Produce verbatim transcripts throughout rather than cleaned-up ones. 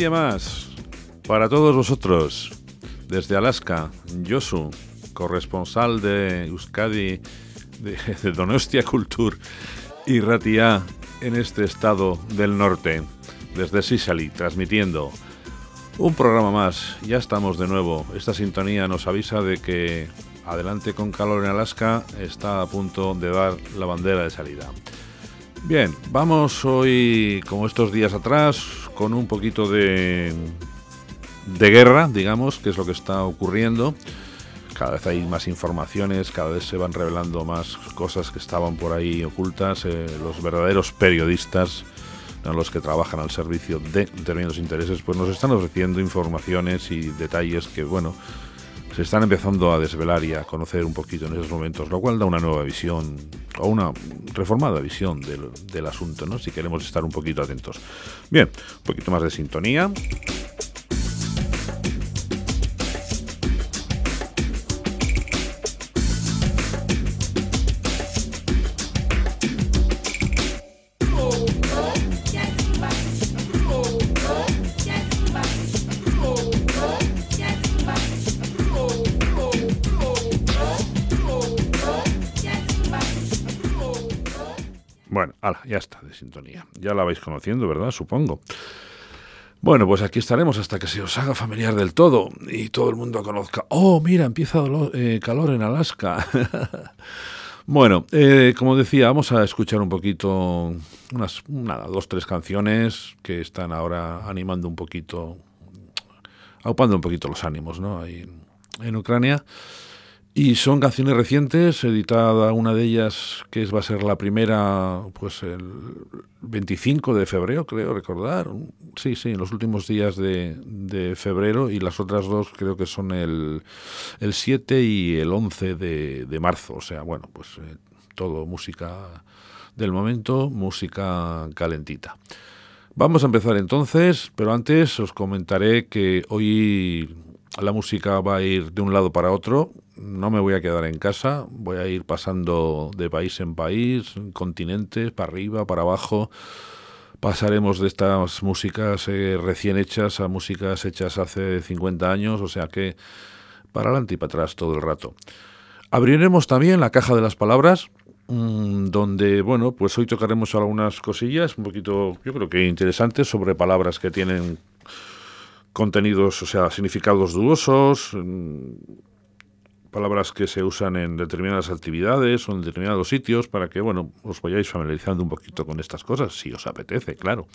día más para todos vosotros desde Alaska. Josu, corresponsal de Euskadi, de, de Donostia Kultura Irratia en este estado del norte, desde Sisali, transmitiendo un programa más. Ya estamos de nuevo. Esta sintonía nos avisa de que Adelante con Calor en Alaska está a punto de dar la bandera de salida. Bien, vamos hoy, como estos días atrás, con un poquito de, de guerra, digamos, que es lo que está ocurriendo. Cada vez hay más informaciones, cada vez se van revelando más cosas que estaban por ahí ocultas. Eh, los verdaderos periodistas, no los que trabajan al servicio de determinados intereses, pues nos están ofreciendo informaciones y detalles que, bueno, se están empezando a desvelar y a conocer un poquito en esos momentos, lo cual da una nueva visión o una reformada visión del, del asunto, ¿no? Si queremos estar un poquito atentos. Bien, un poquito más de sintonía. Ya está, de sintonía. Ya la vais conociendo, ¿verdad? Supongo. Bueno, pues aquí estaremos hasta que se os haga familiar del todo y todo el mundo conozca. ¡Oh, mira, empieza dolor, eh, calor en Alaska! Bueno, eh, como decía, vamos a escuchar un poquito, unas nada, dos, tres canciones que están ahora animando un poquito, aupando un poquito los ánimos, ¿no? Ahí en, en Ucrania. Y son canciones recientes, editada una de ellas que va a ser la primera, pues el veinticinco de febrero, creo recordar. Sí, sí, en los últimos días de, de febrero, y las otras dos creo que son el, el siete y el once de, de marzo. O sea, bueno, pues eh, todo música del momento, música calentita. Vamos a empezar entonces, pero antes os comentaré que hoy la música va a ir de un lado para otro. No me voy a quedar en casa, voy a ir pasando de país en país, continentes, para arriba, para abajo. Pasaremos de estas músicas eh, recién hechas a músicas hechas hace cincuenta años, o sea que para adelante y para atrás todo el rato. Abriremos también la caja de las palabras, mmm, donde, bueno, pues hoy tocaremos algunas cosillas un poquito, yo creo que interesantes, sobre palabras que tienen contenidos, o sea, significados dudosos, mmm, palabras que se usan en determinadas actividades o en determinados sitios, para que, bueno, os vayáis familiarizando un poquito con estas cosas, si os apetece, claro.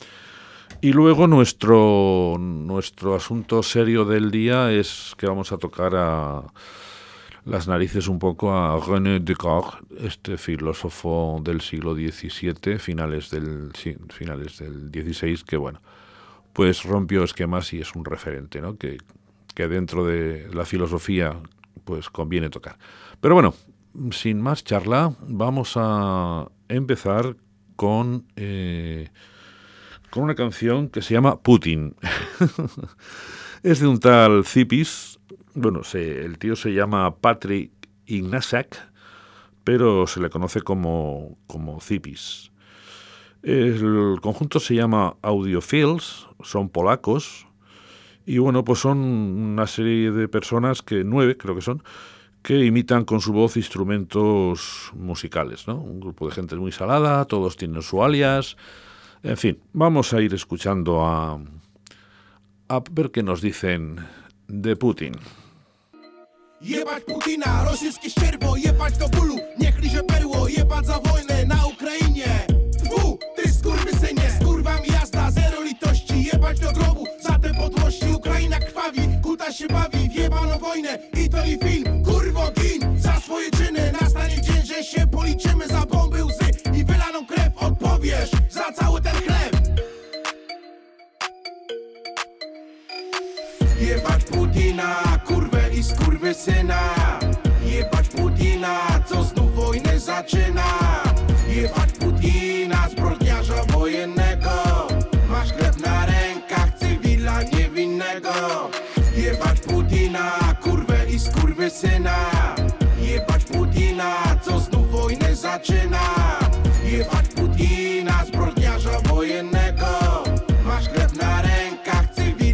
Y luego nuestro, nuestro asunto serio del día es que vamos a tocar a las narices un poco a René Descartes, este filósofo del siglo diecisiete, finales del, sí, finales del dieciséis, que, bueno, pues rompió esquemas y es un referente, ¿no? Que, que dentro de la filosofía pues conviene tocar. Pero bueno, sin más charla, vamos a empezar con, eh, con una canción que se llama Putin. Es de un tal Cypis. Bueno, se, el tío se llama Patrick Ignaszak, pero se le conoce como, como Cypis. El conjunto se llama Audiofeels, son polacos. Y bueno, pues son una serie de personas, que nueve creo que son, que imitan con su voz instrumentos musicales, ¿no? Un grupo de gente muy salada, todos tienen su alias. En fin, vamos a ir escuchando a, a ver qué nos dicen de Putin. Jebać Putina, rosyjskie ścierwo, jebać do bólu, niech liże perło, jebać za wojnę na Ukrainie. Fu, ty skurwysynie, z kurwami jazda, zero litości, jebać do grobu. Ukraina krwawi, kuta się bawi, wjebano wojnę i to i film, kurwo gin, za swoje czyny, nastanie dzień, że się policzymy, za bomby łzy i wylaną krew odpowiesz, za cały ten chleb. Jebać Putina, kurwę i skurwysyna, jebać Putina, co znów wojnę zaczyna, jebać Putina, zbrodniarza wojennego, masz krew na rękę. Jebać Putina, kurwę i skurwysyna, jebać Putina, co znów wojnę zaczyna, jebać Putina, zbrodniarza wojennego, masz krew na rękach cywilnych.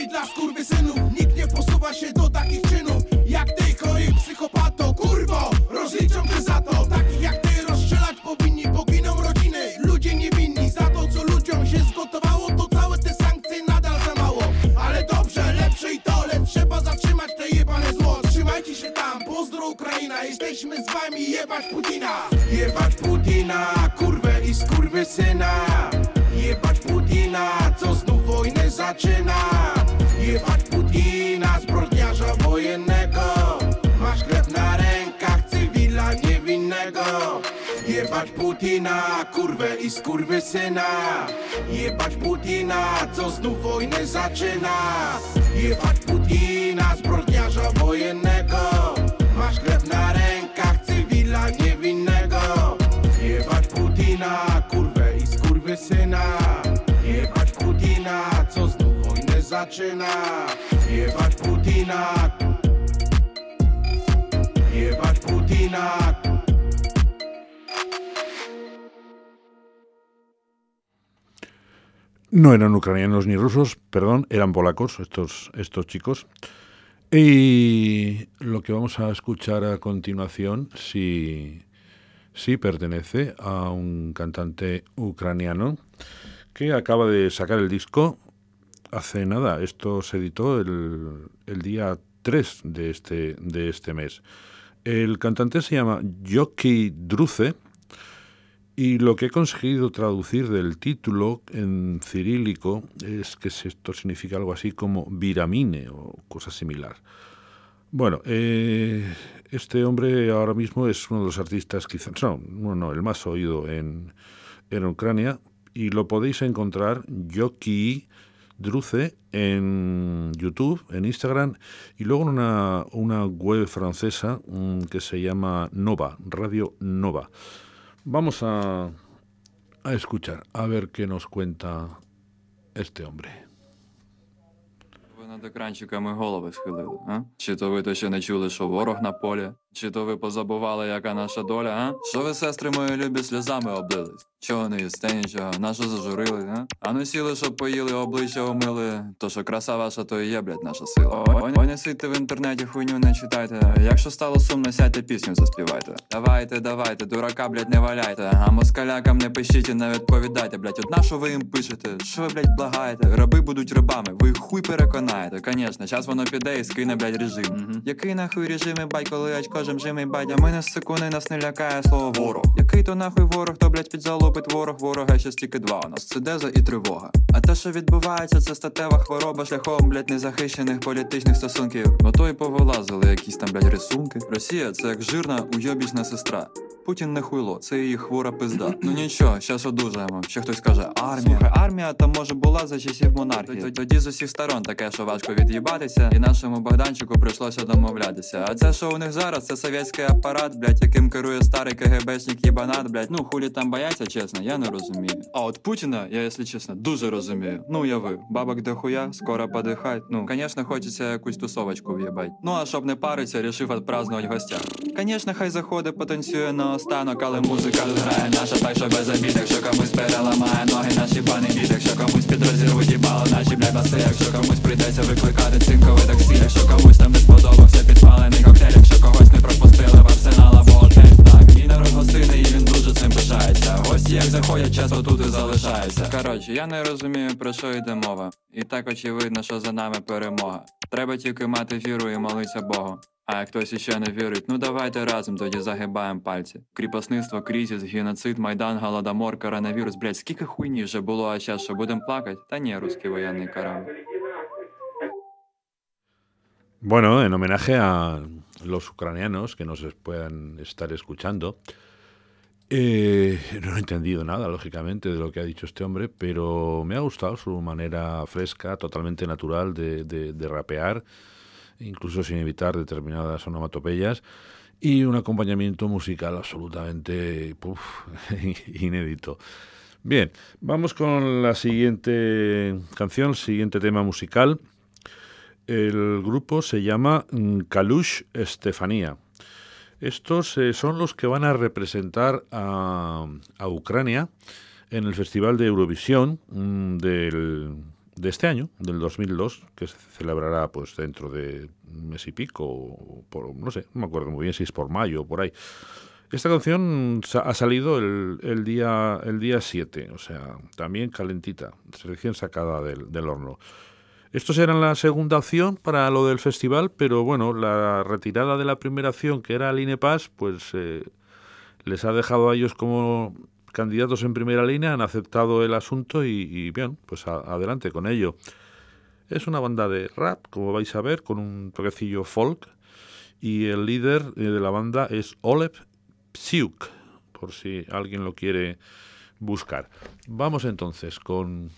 dzieci dla skurwysynów. Nikt nie posuwa się do takich czynów jak ty, choi psychopato. Kurwo, rozliczą cię za to. Takich jak ty rozstrzelać powinni, poginą rodziny, ludzie niewinni. Za to co ludziom się zgotowało, to całe te sankcje nadal za mało. Ale dobrze, lepsze i to, lecz trzeba zatrzymać te jebane zło. Trzymajcie się tam, pozdro Ukraina. Jesteśmy z wami, jebać Putina. Jebać Putina, kurwę i skurwysyna. Jebać Putina, co znów wojnę zaczyna. Jebać Putina, zbrodniarza wojennego. Masz krew na rękach, cywila niewinnego. Jebać Putina, kurwę i skurwysyna. Jebać Putina, co znów wojnę zaczyna. Jebać Putina, zbrodniarza wojennego. Masz krew na rękach, cywila niewinnego. Jebać Putina, kurwę i skurwysyna. Jebać Putina, co znów wojnę zaczyna. Jebać Putina. Jebać Putina. No eran ucranianos ni rusos, perdón, eran polacos estos, estos chicos. Y lo que vamos a escuchar a continuación sí, sí pertenece a un cantante ucraniano que acaba de sacar el disco hace nada. Esto se editó el, el día tres de este, de este mes. El cantante se llama Yoki Druze. Y lo que he conseguido traducir del título en cirílico es que esto significa algo así como viramine o cosa similar. Bueno, eh, este hombre ahora mismo es uno de los artistas, quizás, no, no, no el más oído en, en Ucrania, y lo podéis encontrar, Yoki Druze, en YouTube, en Instagram, y luego en una, una web francesa um, que se llama Nova, Radio Nova. Vamos a, a escuchar, a ver qué nos cuenta este hombre. Ви над екранчиками голови схилили, а? Чи то ви то ще не чули, що ворог на полі? Чи то ви позабували, яка наша доля, а? Що ви, сестри мої любі, сльозами облились? Чого не їсте нічого, нащо зажурили, а? А ну сіли, щоб поїли, обличчя умили. То, що краса ваша, то і є, блядь, наша сила. Ой, не сидьте в інтернеті, хуйню не читайте. Якщо стало сумно, сядьте, пісню заспівайте. Давайте, давайте, дурака, блядь, не валяйте. А москалякам не пишіть і не відповідайте, блядь. Одна, що ви їм пишете, що ви, блядь, благаєте? Раби будуть рабами, ви хуй переконаєте. Конечно, час воно піде і скине, блядь, режим. Mm-hmm. Який нахуй режим, і бать, коли очко кожем жимий бадя, мене з секунди нас не лякає слово ворог. Який то нахуй ворог, то, блядь, підзалопить ворог, ворога ще стільки два у нас. Це деза і тривога. А те, що відбувається, це статева хвороба шляхом, блядь, незахищених політичних стосунків. Бо то й повилазили якісь там, блядь, рисунки. Росія – це як жирна, уйобічна сестра. Путін не хуйло, це її хвора пизда. Ну нічого, щас одужаємо. Ще хтось каже, армія. Слухай, армія там може була за часів монархії. Тоді з усіх сторон таке, що важко від'їбатися. І нашому Богданчику прийшлося домовлятися. А це, що у них зараз, це совєтський апарат, блядь, яким керує старий КГБшник єбанат, блядь. Ну хулі там бояться, чесно, я не розумію. А от Путіна, я, якщо чесно, дуже розумію. Ну уяви, бабок дохуя, скоро подихать. Ну, звісно, хочеться якусь тусовочку в'єбать. Ну а щоб не париться, рішив відпразнувати гостя. Звісно, хай заходить, потанцює на останок, але музика грає наша, так що без обід, якщо комусь переламає ноги, наші пани бід, якщо комусь підрозірвуть їбало, наші блядь баси, якщо комусь прийдеться викликати цинкове таксі, якщо комусь там не сподобався підпалений коктейль, якщо когось не пропустили в арсенал або отель, так, він гостини і він дуже цим пишається, гості як заходять, часто тут і залишаються. Коротше, я не розумію, про що йде мова, і так очевидно, що за нами перемога, треба тільки мати віру і молитися Богу. А як хтось іще не вірить, ну давайте разом тоді загибаємо пальці. Кріпосництво, кризис, геноцид, Майдан, Голодомор, коронавірус. Блять, скільки хуйні вже було, а зараз що, будемо плакати? Та ні, русський воєнний корабль. Bueno, en homenaje a los ucranianos que nos puedan estar escuchando. Eh, no he entendido nada, lógicamente, de lo que ha dicho este hombre, pero me ha gustado su manera fresca, totalmente natural de, de, de rapear, incluso sin evitar determinadas onomatopeyas, y un acompañamiento musical absolutamente puf, inédito. Bien, vamos con la siguiente canción, siguiente tema musical. El grupo se llama Kalush Stefania. Estos son los que van a representar a, a Ucrania en el Festival de Eurovisión del, de este año, del dos mil dos, que se celebrará pues dentro de un mes y pico, o por, no sé, no me acuerdo muy bien si es por mayo o por ahí. Esta canción ha salido el, el día el día siete, o sea, también calentita, recién sacada del, del horno. Estos eran la segunda opción para lo del festival, pero bueno, la retirada de la primera opción, que era el INEPAS, pues eh, les ha dejado a ellos como candidatos en primera línea, han aceptado el asunto y, y bien, pues a, adelante con ello. Es una banda de rap, como vais a ver, con un toquecillo folk, y el líder de la banda es Olep Psiuk, por si alguien lo quiere buscar. Vamos entonces con...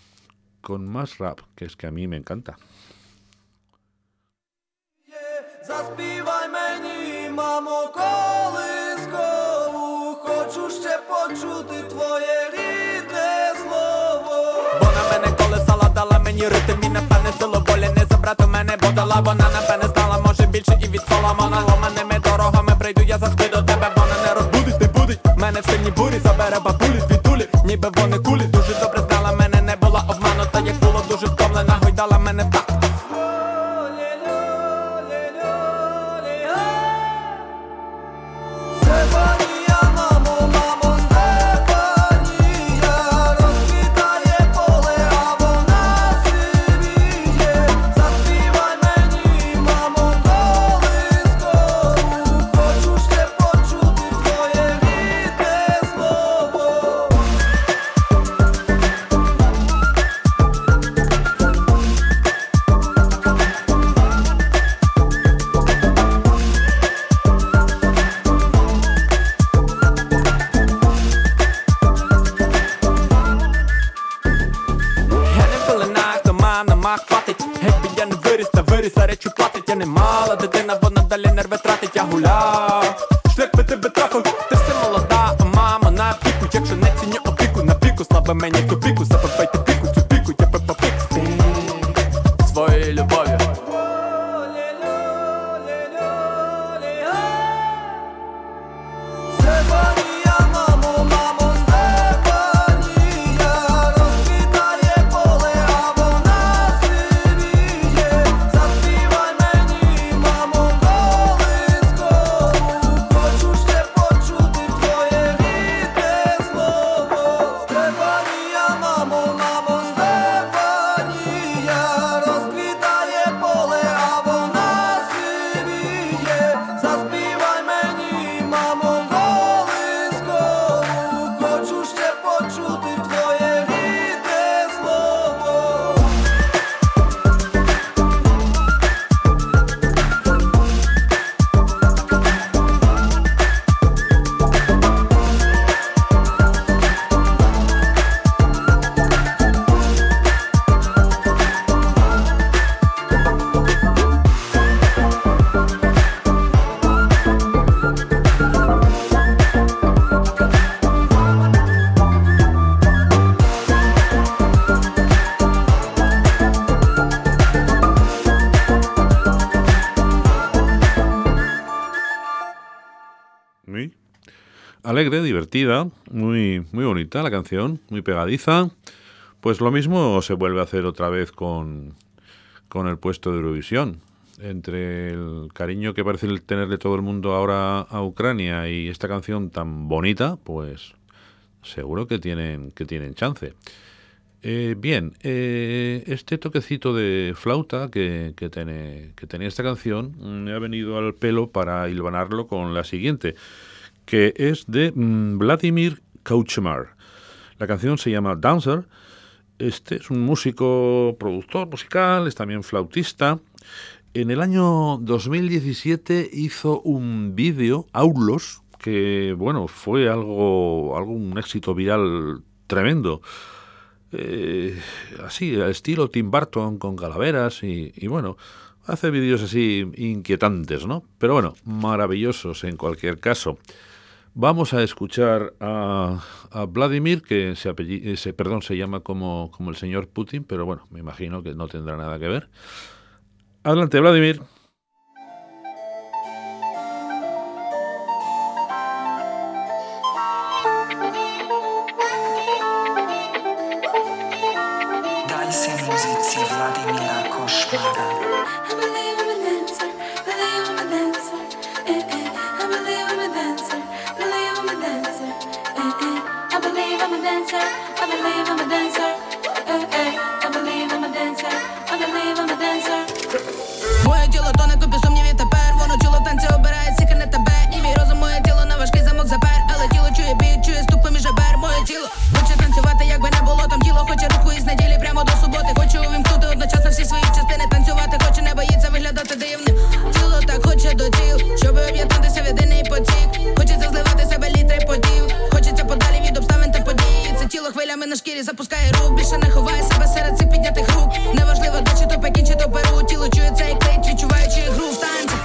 con más rap, que es que a mí me encanta. Zaspívaj meni, mamo, колискову, хочу ще почути твоє рідне слово. Вона мене колесала, дала мені ритм, і напевне силу волі не забрати мене, бо дала вона напевне знала, може більше і від Соломона. Ломаними дорогами прийду я завжди до тебе, вона не розбудить, не будить мене в сильній бурі, забере бабулі, звідулі, ніби вони кулі, дуже добре знала мене. Та як було дуже втомлена, гойдала мене так. Стефанія, мамо, мамо, Стефанія, розквітає поле, а вона сивіє. Заспівай мені, мамо, колискову, хочу ще почути твоє рідне слово. Речі платить, я не мала дитина, вона далі нерви тратить, я гуляв. Шлях би тебе трафив, ти все молода, а мама на піку. Якщо не ціню опіку, на піку, слабе мені в ту піку. Запивайте піку, цю піку, я пипа пік спій своєю любов'ю. Alegre, divertida, muy, muy bonita la canción, muy pegadiza. Pues lo mismo se vuelve a hacer otra vez con, con el puesto de Eurovisión. Entre el cariño que parece tenerle todo el mundo ahora a Ucrania y esta canción tan bonita, pues seguro que tienen, que tienen chance. Eh, bien, eh, este toquecito de flauta que, que, tiene, que tenía esta canción me ha venido al pelo para hilvanarlo con la siguiente, que es de Vladimir Kouchemar. La canción se llama Dancer. Este es un músico, productor musical, es también flautista. En el año dos mil diecisiete hizo un vídeo, Aulos, que bueno, fue algo, algo un éxito viral tremendo. Eh, así, al estilo Tim Burton, con calaveras y, y bueno... Hace vídeos así inquietantes, ¿no? Pero bueno, maravillosos en cualquier caso. Vamos a escuchar a, a Vladimir, que se, apellido, se, perdón, se llama como, como el señor Putin, pero bueno, me imagino que no tendrá nada que ver. Adelante, Vladimir. Dancing. compozicji Vladimira Kouchemara. Moje тіло тоне тут без сумнівів тепер, воно чуло в танці обирає сіка на тебе. І мій розум, моє тіло на важкий замок запер, але тіло чує бій, чує стук поміж ребер. Моє тіло хоче танцювати, якби не було там тіло, хоче руху із неділі прямо до суботи. Хочу увімкнути одночасно всі свої частини, танцювати хоче, не боїться виглядати дивним. Тіло так хоче до тіл, щоби об'єднатися в єдиний потік. Хочеться зливати себе літри подів, хочеться подалі від обставин та подій. Це тіло хвилями на шкірі запускає рук, більше не ховає себе серед цих піднятих рук. Неважливо, де чи то пекін, чи то перу, тіло чує цей клейт, відчуваючи гру в танці.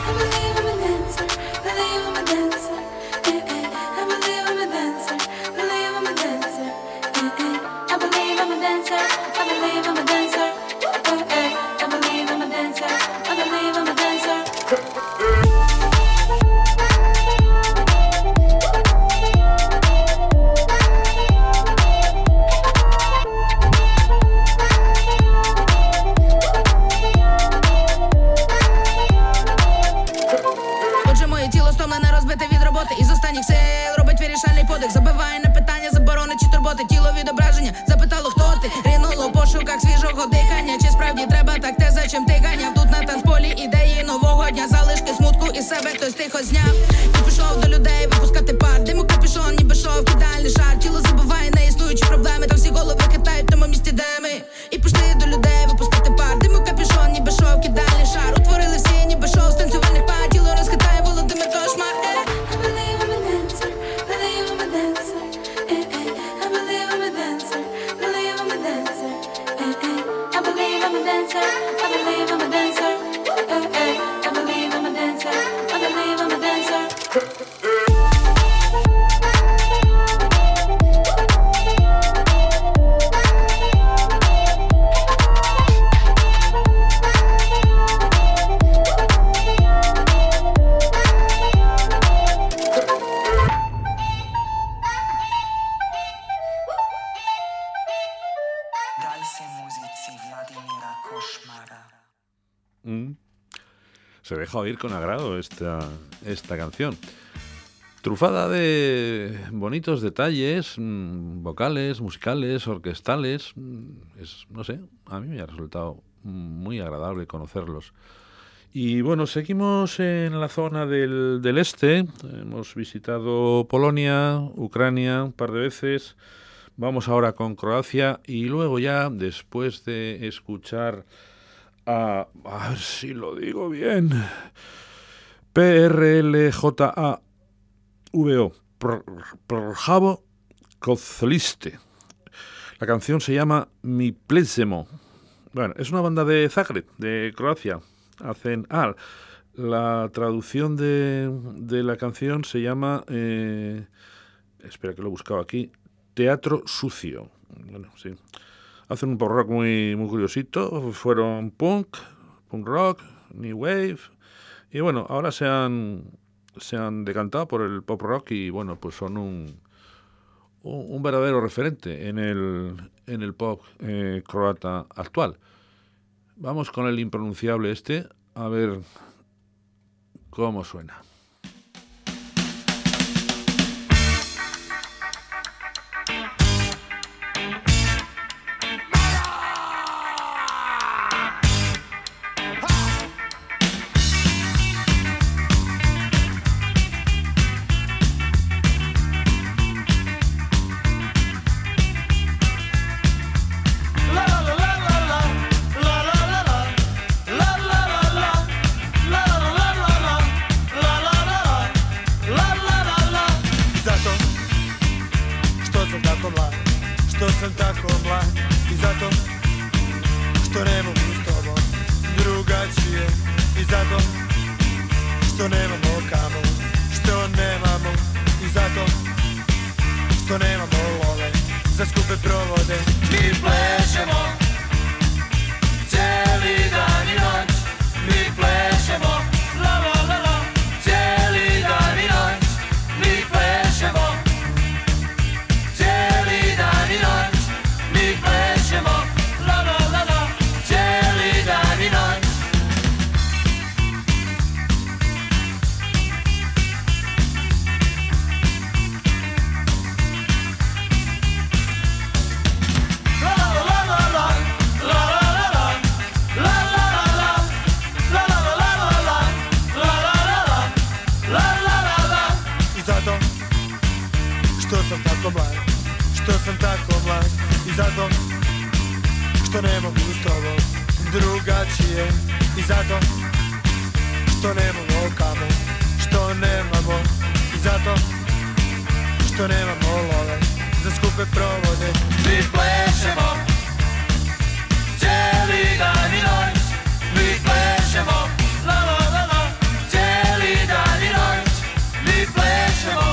Deja oír con agrado esta, esta canción. Trufada de bonitos detalles vocales, musicales, orquestales. Es, no sé, a mí me ha resultado muy agradable conocerlos. Y bueno, seguimos en la zona del, del este. Hemos visitado Polonia, Ucrania un par de veces. Vamos ahora con Croacia y luego ya, después de escuchar A, a ver si lo digo bien, P R L J A V O, Prljavo Kazalište. La canción se llama Mi Plesemo. Bueno, es una banda de Zagreb, de Croacia. Hacen, ah, la traducción de, de la canción se llama, eh, espera que lo he buscado aquí, Teatro Sucio. Bueno, sí. Hacen un pop rock muy, muy curiosito, fueron punk, punk rock, new wave, y bueno, ahora se han, se han decantado por el pop rock y bueno, pues son un, un, un verdadero referente en el, en el pop eh, croata actual. Vamos con el impronunciable este, a ver cómo suena. Plešemo, la la la la, što sam tako mlad I zato što ne mogu s tobom drugačije I zato što nemamo kamo, što nemamo I zato što nemamo love za skupe provode Mi plešemo cijeli dan I noć Mi plešemo la la la la cijeli dan I noć Mi plešemo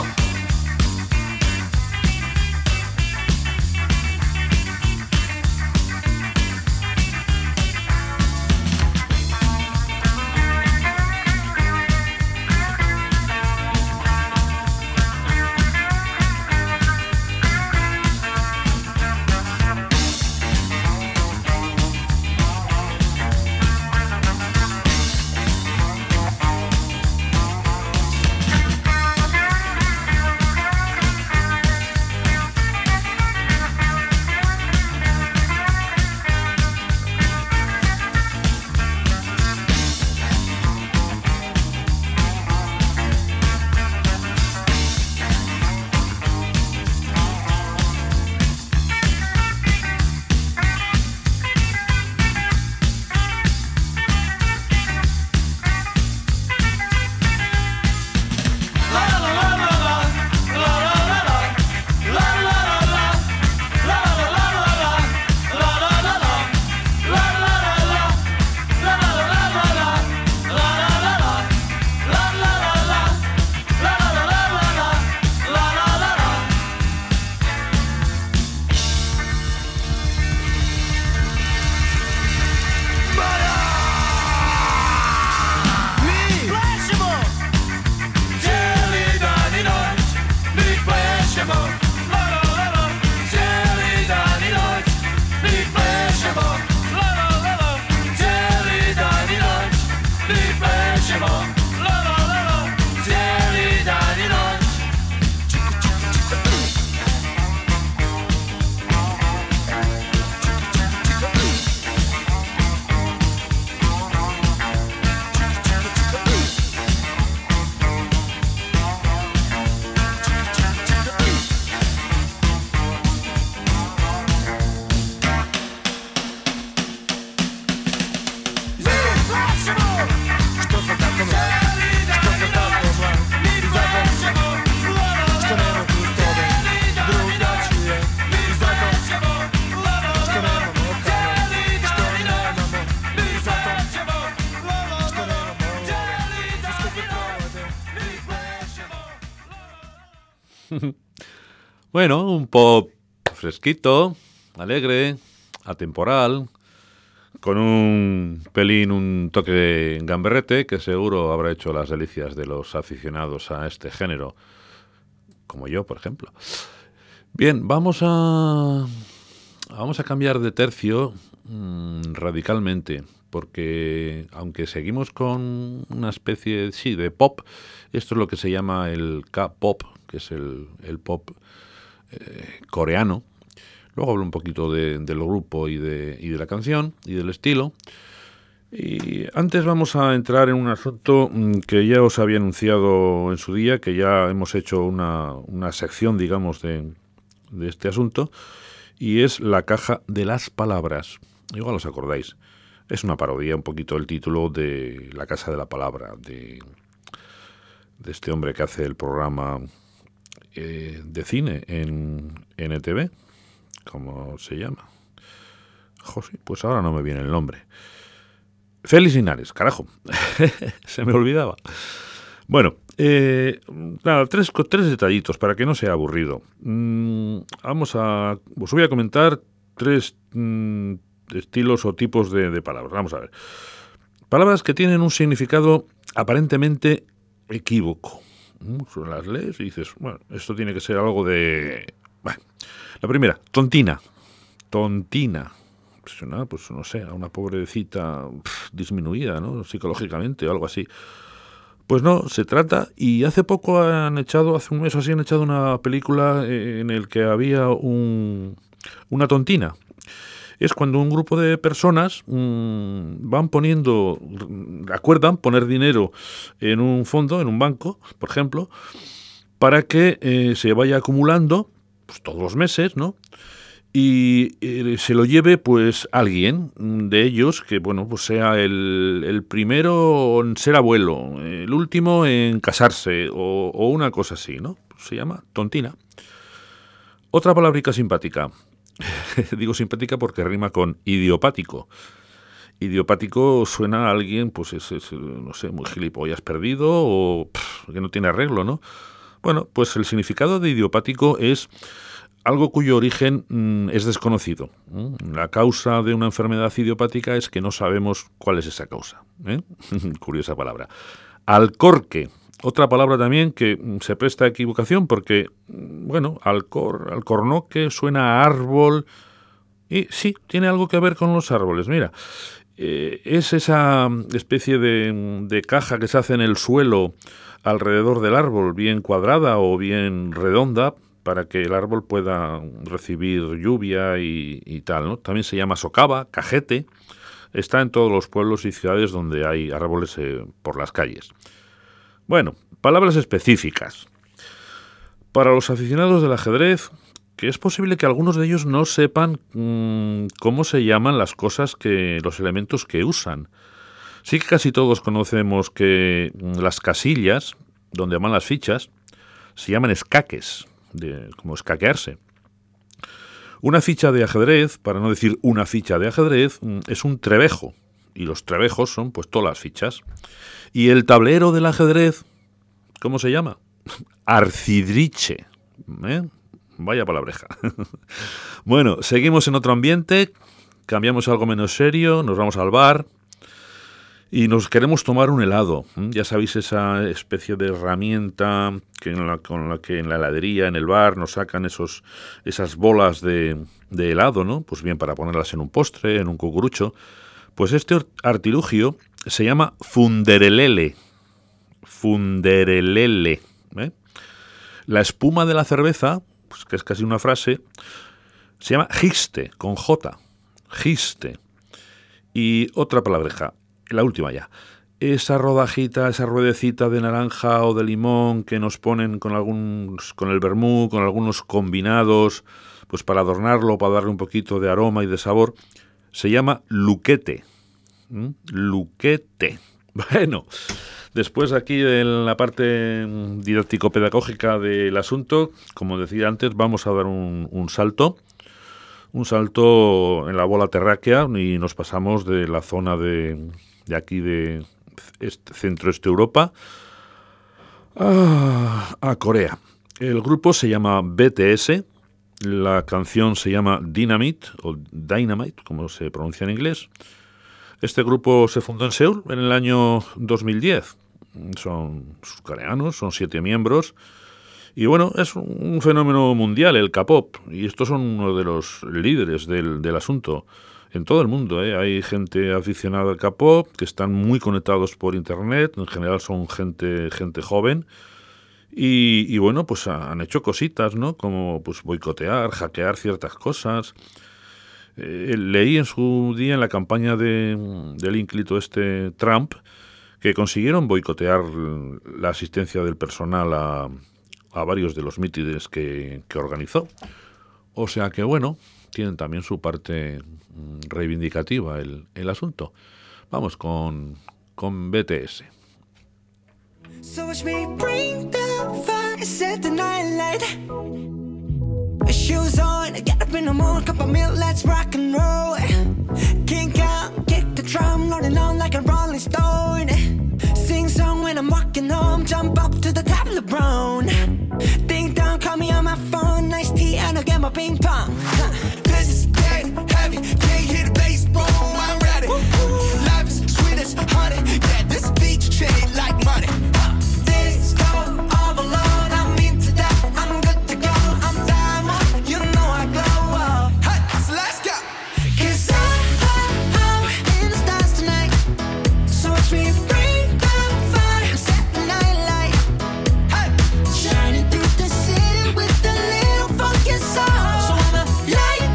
Bueno, un pop fresquito, alegre, atemporal, con un pelín, un toque de gamberrete que seguro habrá hecho las delicias de los aficionados a este género, como yo, por ejemplo. Bien, vamos a, vamos a cambiar de tercio mmm, radicalmente, porque aunque seguimos con una especie, sí, de pop, esto es lo que se llama el K-pop, que es el, el pop Eh, coreano. Luego hablo un poquito de, del grupo y de, y de la canción y del estilo. Y antes vamos a entrar en un asunto que ya os había anunciado en su día, que ya hemos hecho una, una sección, digamos, de, de este asunto, y es la caja de las palabras. Igual os acordáis. Es una parodia un poquito el título de La Casa de la Palabra, de, de este hombre que hace el programa de cine en N T V, ¿cómo se llama? Josu, pues ahora no me viene el nombre. Félix Linares, carajo, se me olvidaba. Bueno, eh, nada, tres, tres detallitos para que no sea aburrido. Mm, vamos a, os voy a comentar tres mm, estilos o tipos de, de palabras. Vamos a ver. Palabras que tienen un significado aparentemente equívoco. Las lees y dices, bueno, esto tiene que ser algo de... Bueno, la primera, tontina. Tontina. Pues, una, pues no sé, a una pobrecita pff, disminuida, ¿no? Psicológicamente o algo así. Pues no, se trata... Y hace poco han echado, hace un mes o así, han echado una película en el que había un, una tontina. Es cuando un grupo de personas mmm, van poniendo, acuerdan poner dinero en un fondo, en un banco, por ejemplo, para que eh, se vaya acumulando pues, todos los meses, ¿no? Y eh, se lo lleve pues alguien de ellos que bueno pues sea el, el primero en ser abuelo, el último en casarse o, o una cosa así, ¿no? Se llama tontina. Otra palabrica simpática. Digo simpática porque rima con idiopático. Idiopático suena a alguien pues es, es no sé, muy gilipollas perdido o pff, que no tiene arreglo, ¿no? Bueno, pues el significado de idiopático es algo cuyo origen mmm, es desconocido. La causa de una enfermedad idiopática es que no sabemos cuál es esa causa, ¿eh? Curiosa palabra. Alcorque, otra palabra también que se presta a equivocación porque, bueno, alcor, alcornoque suena a árbol y sí, tiene algo que ver con los árboles, mira. Eh, es esa especie de, de caja que se hace en el suelo alrededor del árbol, bien cuadrada o bien redonda, para que el árbol pueda recibir lluvia y, y tal, ¿no? También se llama socava, cajete. Está en todos los pueblos y ciudades donde hay árboles eh, por las calles. Bueno, palabras específicas. Para los aficionados del ajedrez, que es posible que algunos de ellos no sepan mmm, cómo se llaman las cosas que los elementos que usan. Sí que casi todos conocemos que mmm, las casillas, donde van las fichas, se llaman escaques. De, como escaquearse. Una ficha de ajedrez, para no decir una ficha de ajedrez, es un trebejo, y los trebejos son pues todas las fichas. Y el tablero del ajedrez, ¿cómo se llama? Arcidriche, ¿eh? Vaya palabreja. Bueno, seguimos en otro ambiente, cambiamos algo menos serio, nos vamos al bar y nos queremos tomar un helado. Ya sabéis esa especie de herramienta que en la, con la que en la heladería, en el bar, nos sacan esos esas bolas de, de helado, ¿no? Pues bien, para ponerlas en un postre, en un cucurucho. Pues este artilugio se llama funderelele. Funderelele. ¿eh? La espuma de la cerveza, pues que es casi una frase, se llama giste, con J. Giste. Y otra palabreja. La última ya. Esa rodajita, esa ruedecita de naranja o de limón que nos ponen con algunos, con el vermú, con algunos combinados, pues para adornarlo, para darle un poquito de aroma y de sabor, se llama luquete. ¿Mm? Luquete. Bueno, después aquí en la parte didáctico-pedagógica del asunto, como decía antes, vamos a dar un, un salto. Un salto en la bola terráquea y nos pasamos de la zona de... de aquí de este, centro-este Europa, a, a Corea. El grupo se llama B T S, la canción se llama Dynamite, o Dynamite, como se pronuncia en inglés. Este grupo se fundó en Seúl en el año dos mil diez. Son coreanos, son siete miembros. Y bueno, es un fenómeno mundial, el K-pop. Y estos son uno de los líderes del, del asunto. En todo el mundo, ¿eh? Hay gente aficionada al K-pop, que están muy conectados por internet, en general son gente gente joven, y, y bueno, pues han hecho cositas, ¿no? Como pues boicotear, hackear ciertas cosas. Eh, leí en su día en la campaña de, del ínclito este Trump, que consiguieron boicotear la asistencia del personal a, a varios de los mítines que, que organizó. O sea que bueno, tienen también su parte reivindicativa el, el asunto. Vamos con, con B T S. So watch me bring the fire, set the night light. Shoes on, get up in the morning, cup of milk, let's rock and roll. Kink out, kick the drum, rolling on like a rolling stone. Sing song when I'm walking home, jump up to the top of the brown. Ding dong, call me on my phone, nice tea and I'll get my ping pong. This is getting heavy, can't hear the bass, boom, I'm ready. Life is sweet as honey, yeah, this beach shade like money. This go all alone, I'm into that, I'm good to go. I'm diamond, you know I glow up. Hey, so let's go. Cause I'm, I'm, I'm in the stars tonight. So watch me bring the fire, set the night light. Hey, shining through the city with a little funky soul. So I'ma light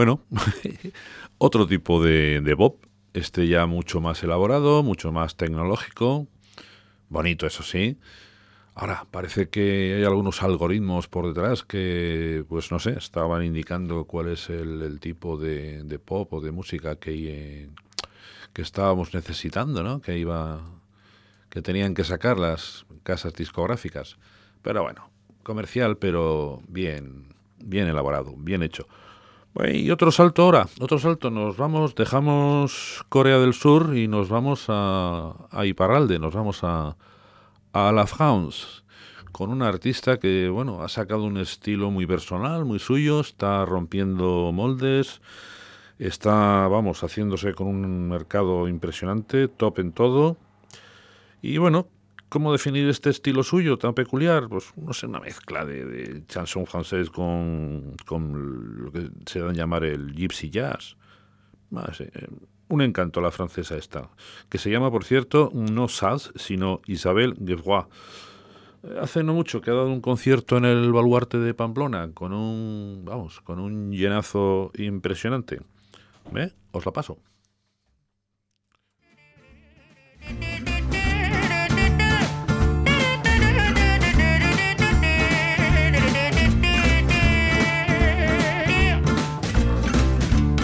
Bueno, otro tipo de, de bop, este ya mucho más elaborado, mucho más tecnológico, bonito eso sí. Ahora, parece que hay algunos algoritmos por detrás que, pues no sé, estaban indicando cuál es el, el tipo de, de pop o de música que, eh, que estábamos necesitando, ¿no? Que iba, que tenían que sacar las casas discográficas. Pero bueno, comercial, pero bien, bien elaborado, bien hecho. Y otro salto ahora, otro salto, nos vamos, dejamos Corea del Sur y nos vamos a, a Iparralde, nos vamos a, a La France, con una artista que, bueno, ha sacado un estilo muy personal, muy suyo, está rompiendo moldes, está, vamos, haciéndose con un mercado impresionante, top en todo, y bueno, ¿cómo definir este estilo suyo tan peculiar? Pues, no sé, una mezcla de, de chanson francés con, con lo que se dan llamar el gypsy jazz. Ah, sí, un encanto la francesa esta, que se llama, por cierto, no Saz, sino Isabel Guerrois. Hace no mucho que ha dado un concierto en el Baluarte de Pamplona con un, vamos, con un llenazo impresionante. ¿Eh? Os la paso.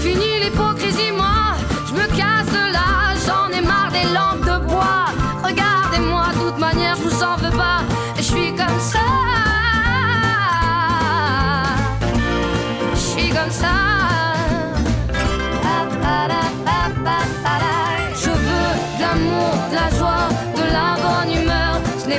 Fini l'hypocrisie, moi je me casse de là. J'en ai marre des lampes de bois. Regardez-moi, de toute manière je vous en veux pas. Et je suis comme ça. Je suis comme ça. De la joie, de la bonne humeur, ce n'est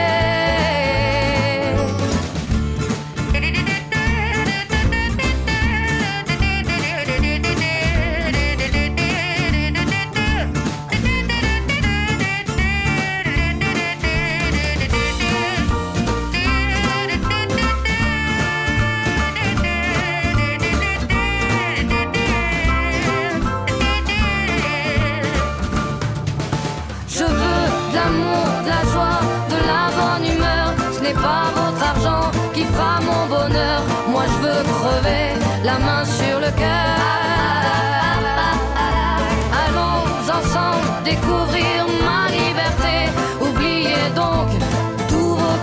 Pas votre argent qui fera mon bonheur. Moi je veux crever la main sur le cœur. Allons ensemble découvrir ma liberté. Oubliez donc tous vos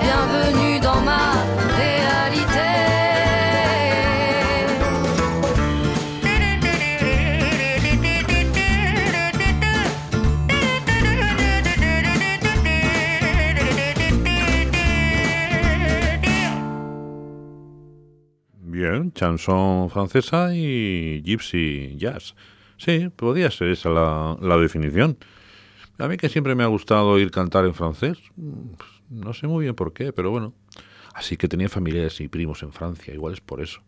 Bienvenue dans ma réalité. Bien, chanson francesa y gypsy jazz. Sí, podría ser esa la, la definición. A mí que siempre me ha gustado ir cantar en francés, no sé muy bien por qué, pero bueno. Así que tenía familiares y primos en Francia, igual es por eso.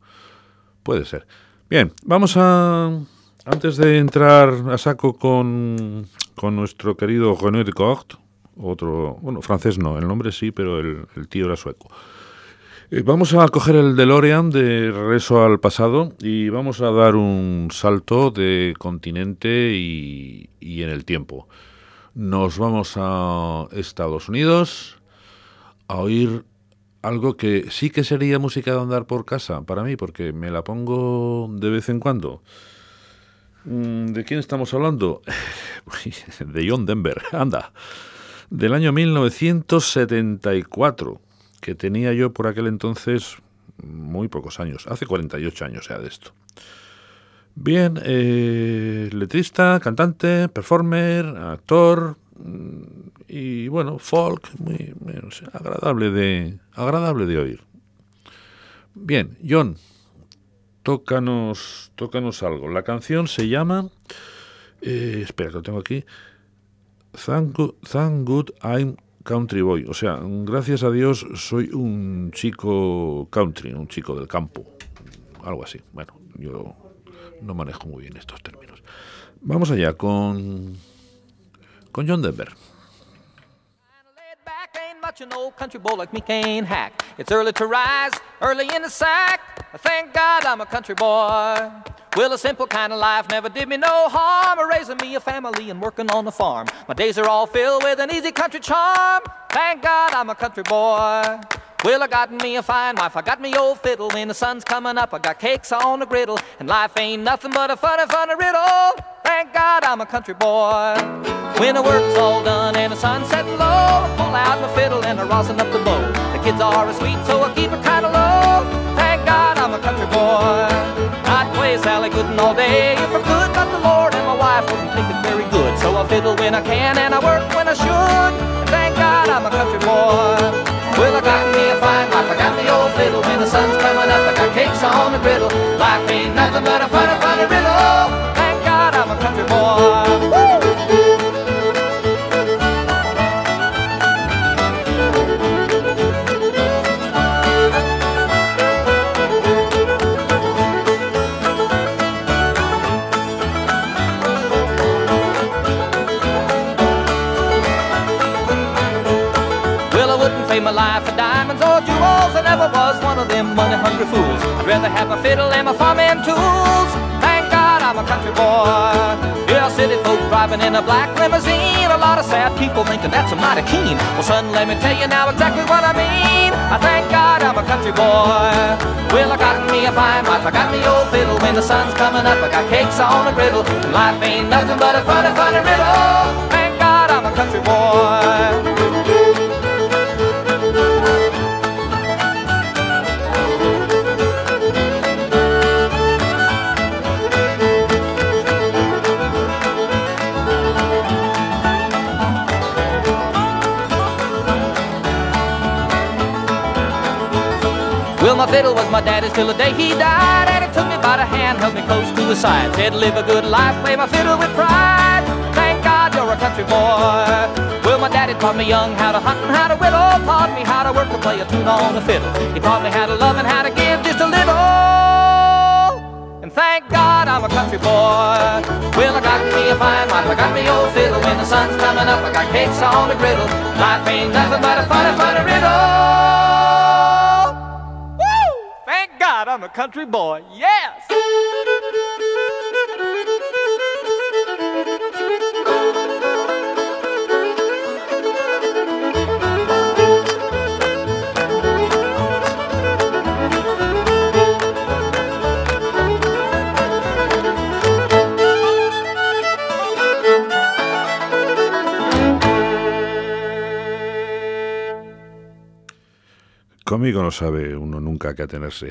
Puede ser. Bien, vamos a... Antes de entrar a saco con, con nuestro querido René Descartes, otro... Bueno, francés no, el nombre sí, pero el, el tío era sueco. Eh, vamos a coger el DeLorean de Regreso al Pasado y vamos a dar un salto de continente y, y en el tiempo. Nos vamos a Estados Unidos a oír algo que sí que sería música de andar por casa para mí, porque me la pongo de vez en cuando. ¿De quién estamos hablando? De John Denver, anda. Del año mil novecientos setenta y cuatro, que tenía yo por aquel entonces muy pocos años. Hace cuarenta y ocho años ya de esto. Bien, eh, letrista, cantante, performer, actor... Y bueno, folk, muy, muy agradable de agradable de oír. Bien, John, tócanos, tócanos algo. La canción se llama... Eh, espera, que lo tengo aquí. Thank good, thank good I'm country boy. O sea, gracias a Dios soy un chico country, un chico del campo. Algo así. Bueno, yo no manejo muy bien estos términos. Vamos allá con... con John Denver. Much an old country boy like me can't hack. It's early to rise, early in the sack. Thank God I'm a country boy. Well, a simple kind of life never did me no harm. Raising me a family and working on the farm. My days are all filled with an easy country charm. Thank God I'm a country boy. Well, I got me a fine wife, I got me old fiddle. When the sun's coming up, I got cakes on the griddle. And life ain't nothing but a funny, funny riddle. Thank God I'm a country boy. When the work's all done and the sun's setting low, I pull out my fiddle and I rosin up the bow. The kids are sweet, so I keep it kind of low. Thank God I'm a country boy. I'd play Sally Gooden all day if I could, but the Lord and my wife wouldn't think it very good. So I fiddle when I can and I work when I should. Thank God I'm a country boy. Well, I got me a fine wife, I got the old fiddle. When the sun's coming up, I got cakes on the griddle. Life ain't nothing but a funny, funny riddle. Thank God I'm a country boy. My life for diamonds or jewels, I never was one of them money-hungry fools. I'd rather have my fiddle and my farming tools. Thank God I'm a country boy. Yeah, city folk driving in a black limousine. A lot of sad people thinking that's a mighty keen. Well, son, let me tell you now exactly what I mean. I thank God I'm a country boy. Well, I got me a fine wife, I got me old fiddle. When the sun's coming up, I got cakes on the griddle. Life ain't nothing but a funny, funny riddle. Thank God I'm a country boy. Well, my fiddle was my daddy's till the day he died. And he took me by the hand, held me close to his side. Said, live a good life, play my fiddle with pride. Thank God you're a country boy. Well, my daddy taught me young how to hunt and how to whittle. Taught me how to work and play a tune on the fiddle. He taught me how to love and how to give just a little. And thank God I'm a country boy. Well, I got me a fine wife, I got me old fiddle. When the sun's coming up, I got cakes on the griddle. Life ain't nothing but a funny, funny riddle. God, I'm a country boy, yes! Conmigo no sabe uno nunca qué atenerse.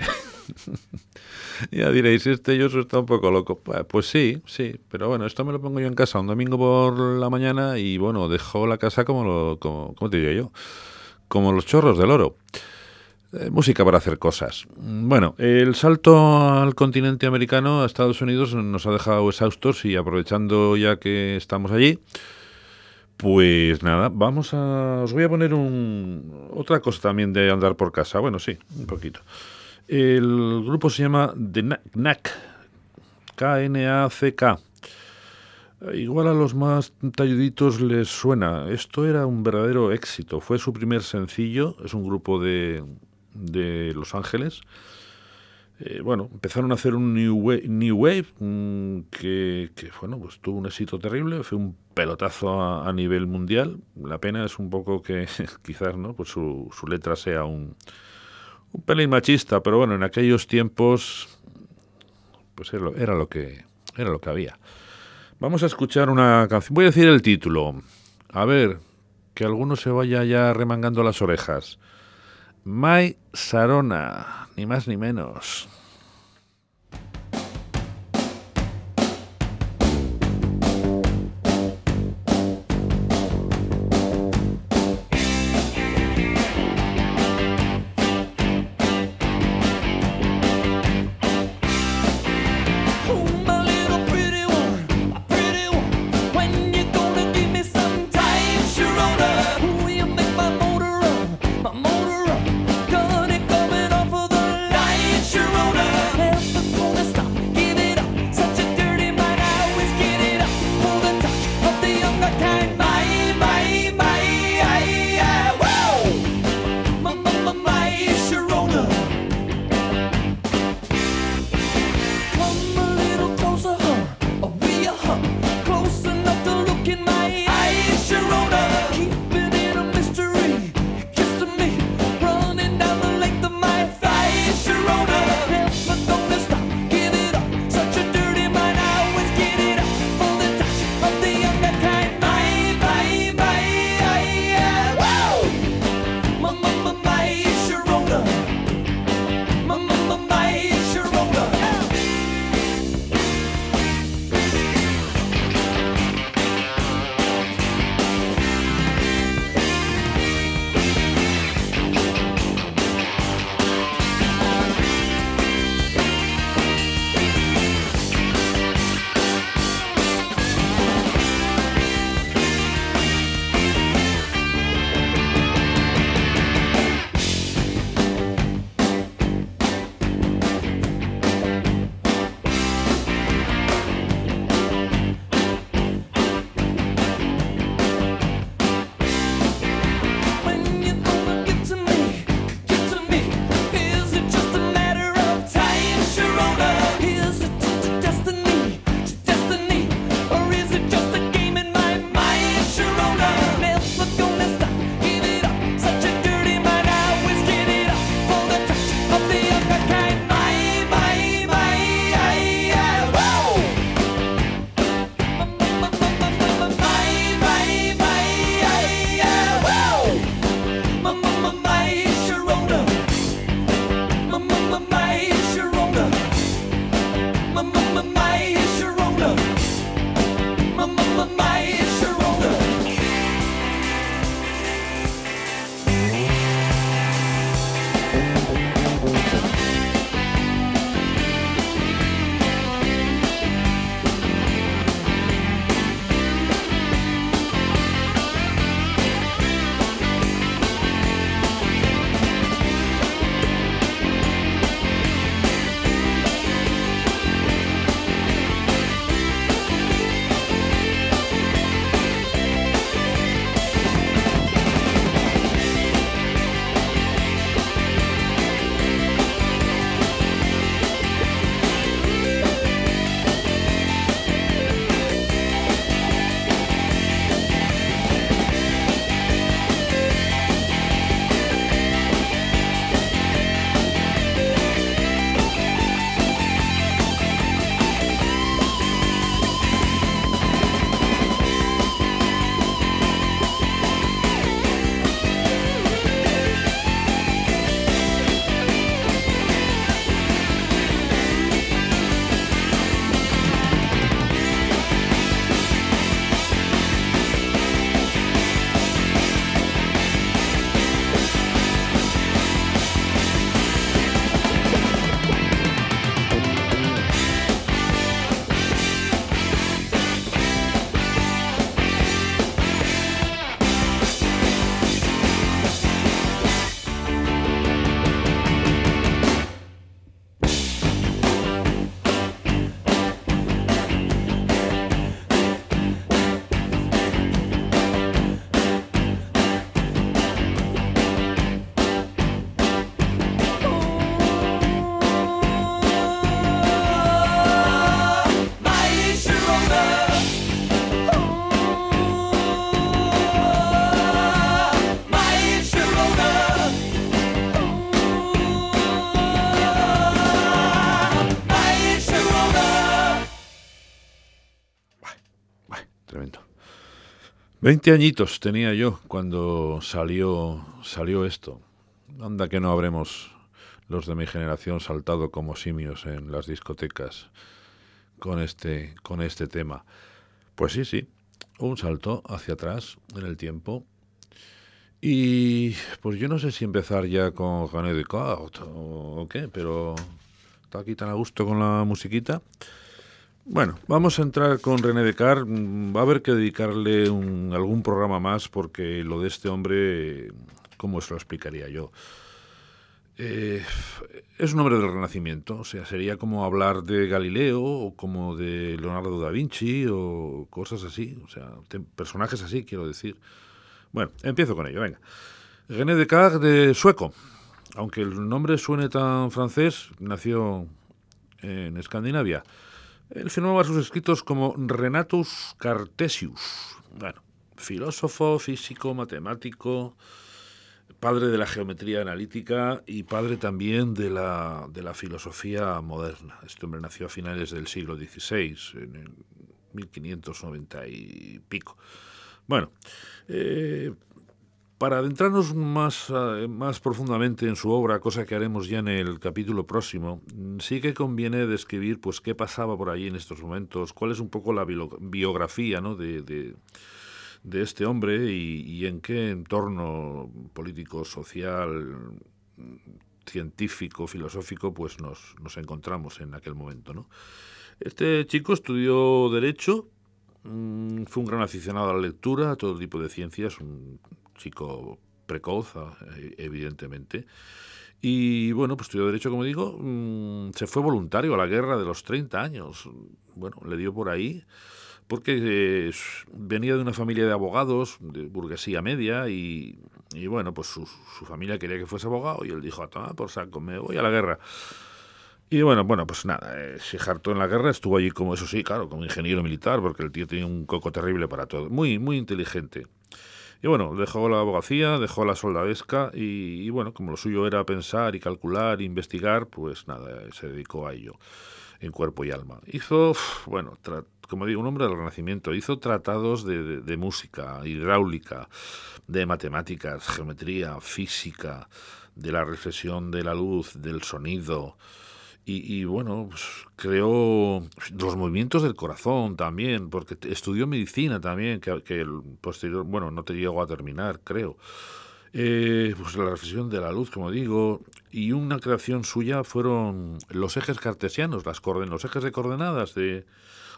Ya diréis, este Josu está un poco loco. Pues sí, sí, pero bueno, esto me lo pongo yo en casa un domingo por la mañana y bueno, dejo la casa como, lo, como, ¿cómo te diría yo? Como los chorros del oro. Eh, música para hacer cosas. Bueno, el salto al continente americano, a Estados Unidos, nos ha dejado exhaustos y aprovechando ya que estamos allí, Pues nada, vamos a... Os voy a poner un, otra cosa también de andar por casa. Bueno, sí, un poquito. El grupo se llama The Knack, K N A C K. Igual a los más talluditos les suena. Esto era un verdadero éxito. Fue su primer sencillo. Es un grupo de, de Los Ángeles. Eh, bueno, empezaron a hacer un New Wave, new wave mmm, que, que bueno, pues tuvo un éxito terrible, fue un pelotazo a, a nivel mundial. La pena es un poco que quizás no, pues su, su letra sea un, un pelín machista, pero bueno, en aquellos tiempos pues era, era, lo que, era lo que había. Vamos a escuchar una canción, voy a decir el título, a ver, que alguno se vaya ya remangando las orejas. My Sarona, ni más ni menos. Sharona! Veinte añitos tenía yo cuando salió, salió esto. Anda que no habremos los de mi generación saltado como simios en las discotecas con este, con este tema. Pues sí, sí, un salto hacia atrás en el tiempo. Y pues yo no sé si empezar ya con René Descartes o qué, pero está aquí tan a gusto con la musiquita. Bueno, vamos a entrar con René Descartes. Va a haber que dedicarle un, algún programa más, porque lo de este hombre, ¿cómo se lo explicaría yo? Eh, es un hombre del Renacimiento, o sea, sería como hablar de Galileo o como de Leonardo da Vinci o cosas así, o sea, te, personajes así, quiero decir. Bueno, empiezo con ello, venga. René Descartes, de sueco. Aunque el nombre suene tan francés, nació en Escandinavia. Él firmaba sus escritos como Renatus Cartesius. Bueno, filósofo, físico, matemático, padre de la geometría analítica y padre también de la, de la filosofía moderna. Este hombre nació a finales del siglo dieciséis, en el mil quinientos noventa y pico. Bueno, eh, para adentrarnos más, más profundamente en su obra, cosa que haremos ya en el capítulo próximo, sí que conviene describir pues qué pasaba por allí en estos momentos, cuál es un poco la biografía, ¿no?, de, de, de este hombre y, y en qué entorno político, social, científico, filosófico pues nos, nos encontramos en aquel momento, ¿no? Este chico estudió Derecho. Fue un gran aficionado a la lectura, a todo tipo de ciencias, un chico precoz, evidentemente. Y bueno, pues estudió Derecho, como digo, se fue voluntario a la guerra de los treinta años. Bueno, le dio por ahí, porque eh, venía de una familia de abogados, de burguesía media, y, y bueno, pues su, su familia quería que fuese abogado, y él dijo, a tomar por saco, me voy a la guerra. Y bueno, bueno, pues nada, eh, se hartó en la guerra, estuvo allí como, eso sí, claro, como ingeniero militar, porque el tío tenía un coco terrible para todo, muy, muy inteligente. Y bueno, dejó la abogacía, dejó la soldadesca y, y bueno, como lo suyo era pensar y calcular, investigar, pues nada, se dedicó a ello, en cuerpo y alma. Hizo, bueno, tra- como digo, un hombre del Renacimiento, hizo tratados de, de, de música, hidráulica, de matemáticas, geometría, física, de la reflexión de la luz, del sonido. Y, y bueno, pues, creó los movimientos del corazón también, porque estudió medicina también, que, que el posterior, bueno, no te llegó a terminar, creo. Eh, pues la reflexión de la luz, como digo, y una creación suya fueron los ejes cartesianos, las coorden- los ejes de coordenadas, de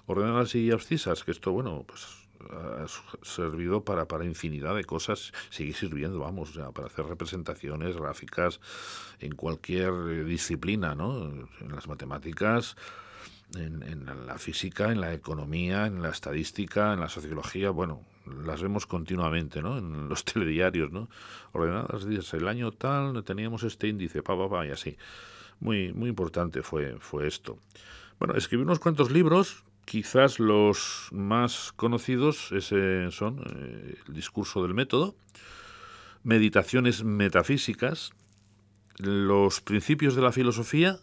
ordenadas y abscisas, que esto, bueno, pues ha servido para, para infinidad de cosas, sigue sirviendo, vamos, ya, para hacer representaciones gráficas en cualquier disciplina, ¿no? En las matemáticas, en, en la física, en la economía, en la estadística, en la sociología, bueno, las vemos continuamente, ¿no? En los telediarios, ¿no? Ordenadas, dices, el año tal, teníamos este índice, pa, pa, pa, y así. Muy, muy importante fue, fue esto. Bueno, escribí unos cuantos libros. Quizás los más conocidos ese son eh, El discurso del método, Meditaciones metafísicas, Los principios de la filosofía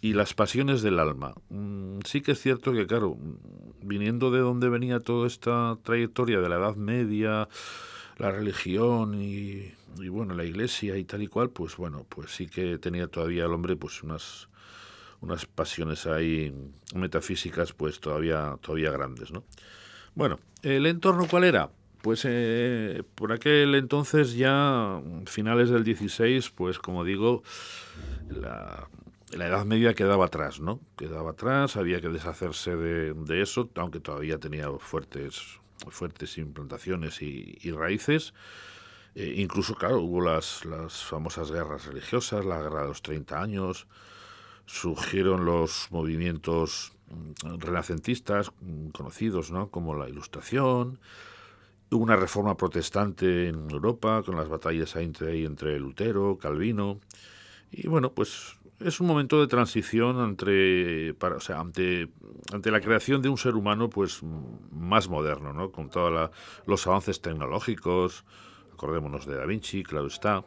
y Las pasiones del alma. Mm, sí que es cierto que, claro, viniendo de donde venía toda esta trayectoria de la Edad Media, la religión y, y bueno, la Iglesia y tal y cual, pues bueno, pues sí que tenía todavía el hombre pues unas... unas pasiones ahí metafísicas pues todavía todavía grandes, ¿no? Bueno, ¿el entorno cuál era? Pues eh, por aquel entonces, ya finales del dieciséis, pues como digo, la, la Edad Media quedaba atrás, ¿no? Quedaba atrás, había que deshacerse de, de eso, aunque todavía tenía fuertes, fuertes implantaciones y, y raíces. Eh, incluso, claro, hubo las, las famosas guerras religiosas, la guerra de los treinta años. Surgieron los movimientos renacentistas conocidos, ¿no?, como la Ilustración. Hubo una reforma protestante en Europa con las batallas entre, entre Lutero, Calvino. Y bueno, pues es un momento de transición entre, para, o sea, ante, ante la creación de un ser humano pues más moderno, ¿no?, con todos los avances tecnológicos. Acordémonos de Da Vinci, claro está.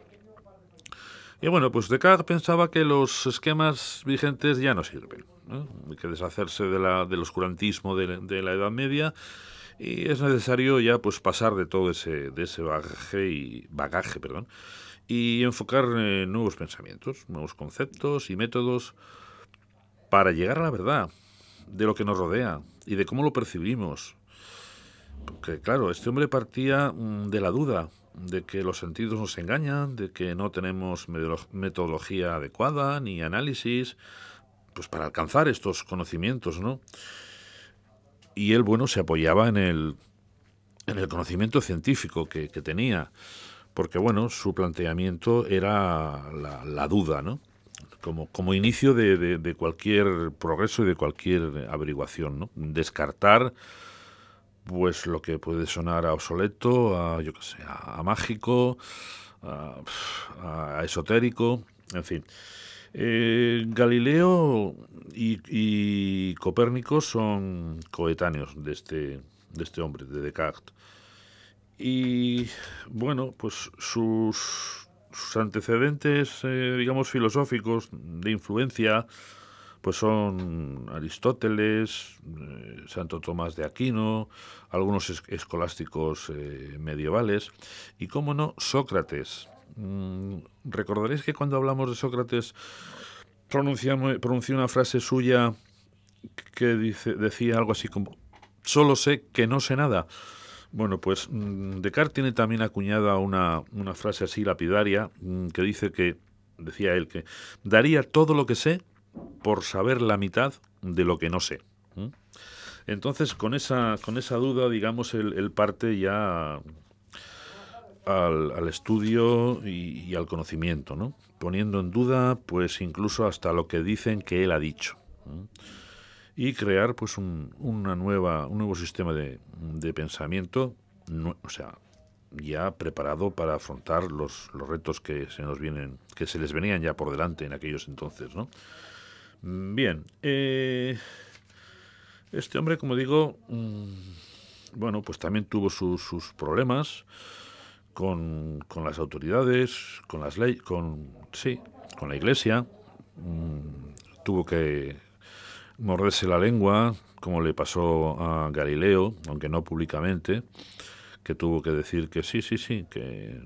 Y bueno, pues Descartes pensaba que los esquemas vigentes ya no sirven, ¿no? Hay que deshacerse de la, del oscurantismo de, de la Edad Media y es necesario ya pues pasar de todo ese, de ese bagaje y bagaje, perdón, y enfocar eh, nuevos pensamientos, nuevos conceptos y métodos para llegar a la verdad de lo que nos rodea y de cómo lo percibimos. Porque claro, este hombre partía de la duda, de que los sentidos nos engañan, de que no tenemos metodología adecuada ni análisis pues para alcanzar estos conocimientos, ¿no? Y él, bueno, se apoyaba en el, en el conocimiento científico que, que tenía, porque, bueno, su planteamiento era la, la duda, ¿no? Como, como inicio de, de, de cualquier progreso y de cualquier averiguación, ¿no? Descartar, pues, lo que puede sonar a obsoleto, a, yo qué sé, a, a mágico, a, a esotérico, en fin. Eh, Galileo y, y Copérnico son coetáneos de este, de este hombre, de Descartes. Y, bueno, pues sus, sus antecedentes, eh, digamos, filosóficos de influencia, pues son Aristóteles, eh, Santo Tomás de Aquino, algunos es, escolásticos eh, medievales y, cómo no, Sócrates. Mm, recordaréis que cuando hablamos de Sócrates pronuncié una frase suya que dice, decía algo así como «solo sé que no sé nada». Bueno, pues mm, Descartes tiene también acuñada una, una frase así lapidaria mm, que dice que, decía él, que «daría todo lo que sé por saber la mitad de lo que no sé». ¿Mm? Entonces, con esa, con esa duda, digamos, él, él parte ya Al, al estudio y, y al conocimiento, ¿no? Poniendo en duda, pues incluso hasta lo que dicen que él ha dicho, ¿no? Y crear, pues, un, una nueva, un nuevo sistema de, de pensamiento, no, o sea, ya preparado para afrontar los, los retos que se nos vienen, que se les venían ya por delante en aquellos entonces, ¿no? Bien, eh, este hombre, como digo, mmm, bueno, pues también tuvo su, sus problemas. Con, con las autoridades, con las leyes, con sí, con la Iglesia, mm, tuvo que morderse la lengua, como le pasó a Galileo, aunque no públicamente, que tuvo que decir que sí, sí, sí, que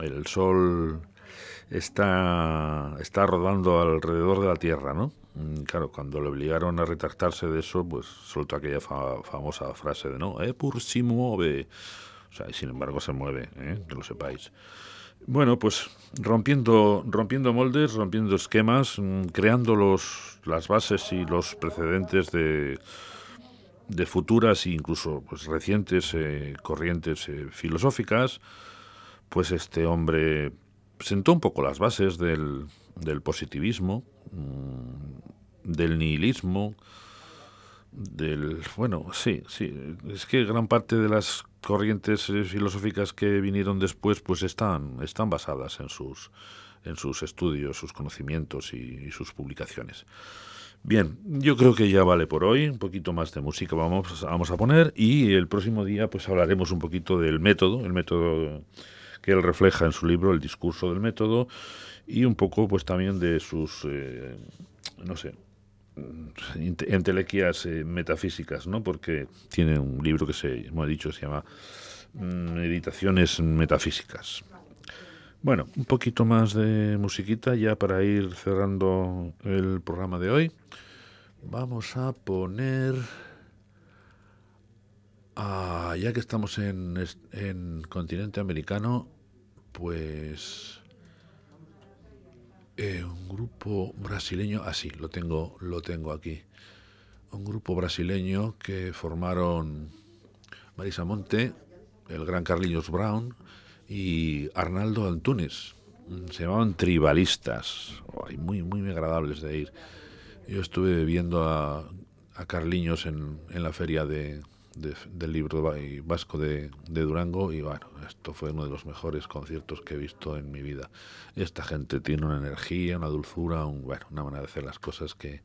el Sol está está rodando alrededor de la Tierra, ¿no? Mm, claro, cuando le obligaron a retractarse de eso, pues soltó aquella fa- famosa frase de no, eh, pur si muove. O sea, y sin embargo se mueve, ¿eh? Que lo sepáis. Bueno, pues rompiendo, rompiendo moldes, rompiendo esquemas, mmm, creando los, las bases y los precedentes de, de futuras e incluso pues, recientes eh, corrientes eh, filosóficas, pues este hombre sentó un poco las bases del, del positivismo, mmm, del nihilismo, del... Bueno, sí, sí, es que gran parte de las corrientes filosóficas que vinieron después pues están están basadas en sus en sus estudios, sus conocimientos y, y sus publicaciones. Bien, yo creo que ya vale por hoy. Un poquito más de música vamos vamos a poner y el próximo día pues hablaremos un poquito del método, el método que él refleja en su libro, El discurso del método, y un poco pues también de sus eh, no sé entelequias eh, metafísicas, ¿no? Porque tiene un libro que se, como he dicho, se llama Meditaciones Metafísicas. Bueno, un poquito más de musiquita ya para ir cerrando el programa de hoy. Vamos a poner a, ya que estamos en, en continente americano, pues Eh, un grupo brasileño, ah sí, lo tengo, lo tengo aquí, un grupo brasileño que formaron Marisa Monte, el gran Carliños Brown y Arnaldo Antunes, se llamaban Tribalistas, oh, muy, muy agradables de ir. Yo estuve viendo a, a Carliños en, en la feria de, de, del libro vasco de, de Durango y bueno, esto fue uno de los mejores conciertos que he visto en mi vida. Esta gente tiene una energía, una dulzura, un, bueno, una manera de hacer las cosas que,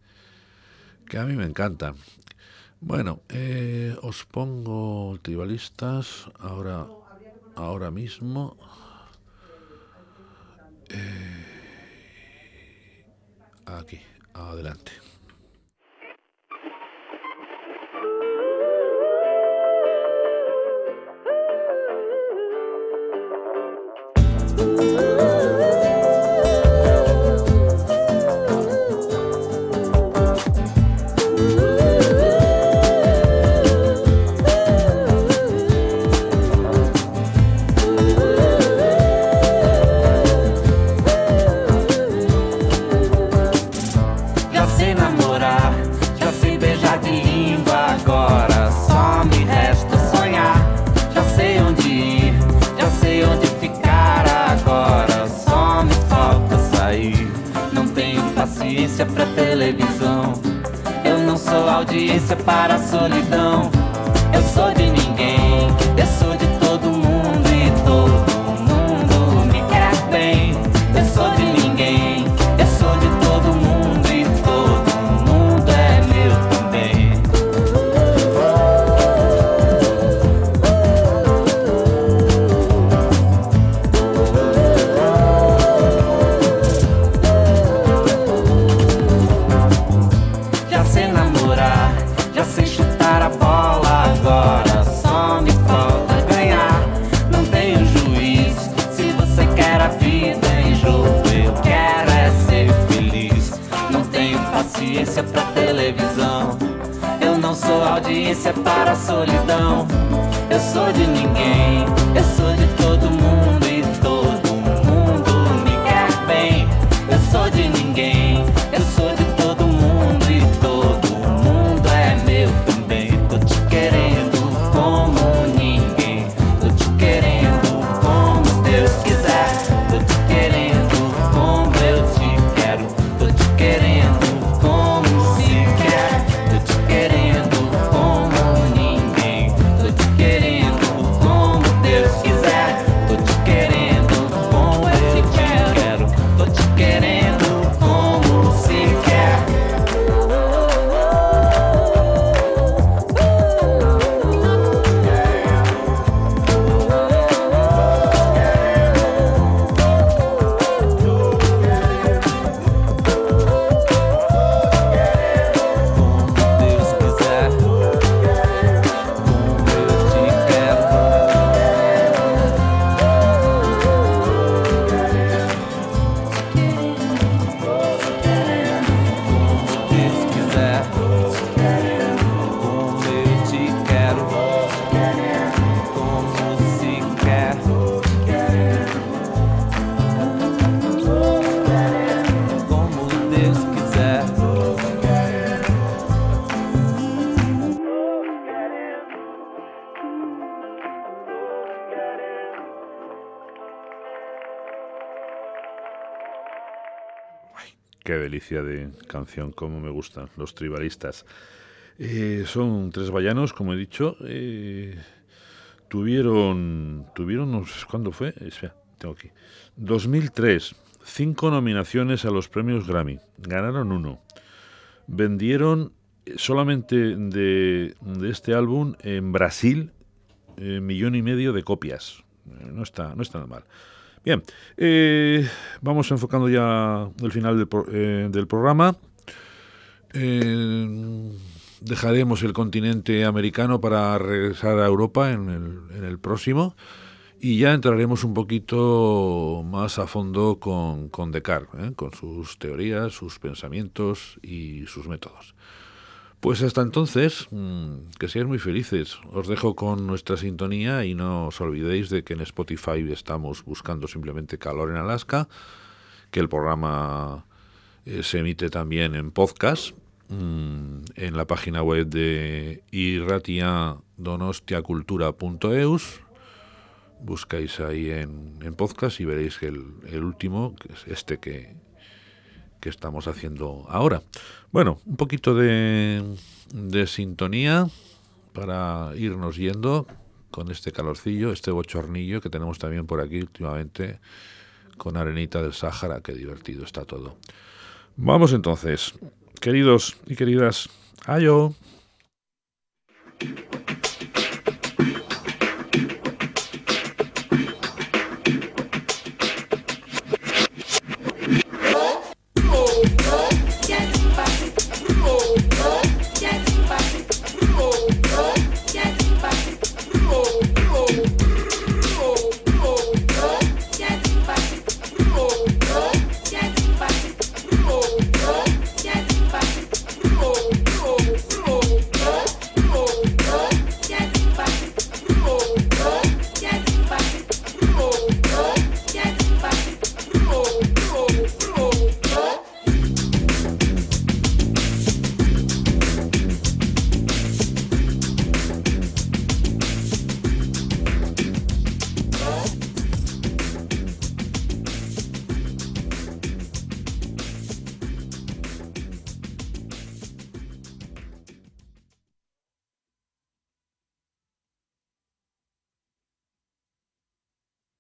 que a mí me encantan. Bueno, eh, os pongo Tribalistas ahora, ahora mismo. Eh, aquí, adelante. se namorar, já sei beijar de língua, agora só me resta sonhar. Já sei onde ir, já sei onde ficar, agora só me falta sair. Não tenho paciência pra televisão, eu não sou audiência para a solidão. Eu sou de ninguém, eu sou de todo mundo e todo mundo me quer bem. Eu sou de ninguém, eu sou de todo mundo e todo mundo é meu também. Já sei namorar, já sei chutar a bola, agora só me falta ganhar. Não tenho juiz, se você quer a vida em jogo, eu quero é ser feliz. Não tenho paciência pra televisão, eu não sou audiência para a solidão. Eu sou de ninguém, eu sou de todo mundo e todo mundo me quer bem. Eu sou de ninguém, eu sou de todo mundo e todo mundo é meu também. Tô te querendo de canción, como me gustan los Tribalistas. Eh, son tres vallanos, como he dicho. Eh, tuvieron, tuvieron, ¿cuándo fue? Espera, tengo aquí. dos mil tres, cinco nominaciones a los premios Grammy. Ganaron uno. Vendieron solamente de, de este álbum en Brasil eh, millón y medio de copias. No está, no está mal. Bien, eh, vamos enfocando ya el final del, pro, eh, del programa. Eh, dejaremos el continente americano para regresar a Europa en el, en el próximo y ya entraremos un poquito más a fondo con, con Descartes, ¿eh? Con sus teorías, sus pensamientos y sus métodos. Pues hasta entonces, que seáis muy felices. Os dejo con nuestra sintonía y no os olvidéis de que en Spotify estamos buscando simplemente Calor en Alaska, que el programa eh, se emite también en podcast, mmm, en la página web de irratia donostia cultura punto e u s. Buscáis ahí en, en podcast y veréis el, el último, que es este que... que estamos haciendo ahora. Bueno, un poquito de, de sintonía para irnos yendo con este calorcillo, este bochornillo que tenemos también por aquí últimamente con arenita del Sáhara, qué divertido está todo. Vamos entonces, queridos y queridas, ayo.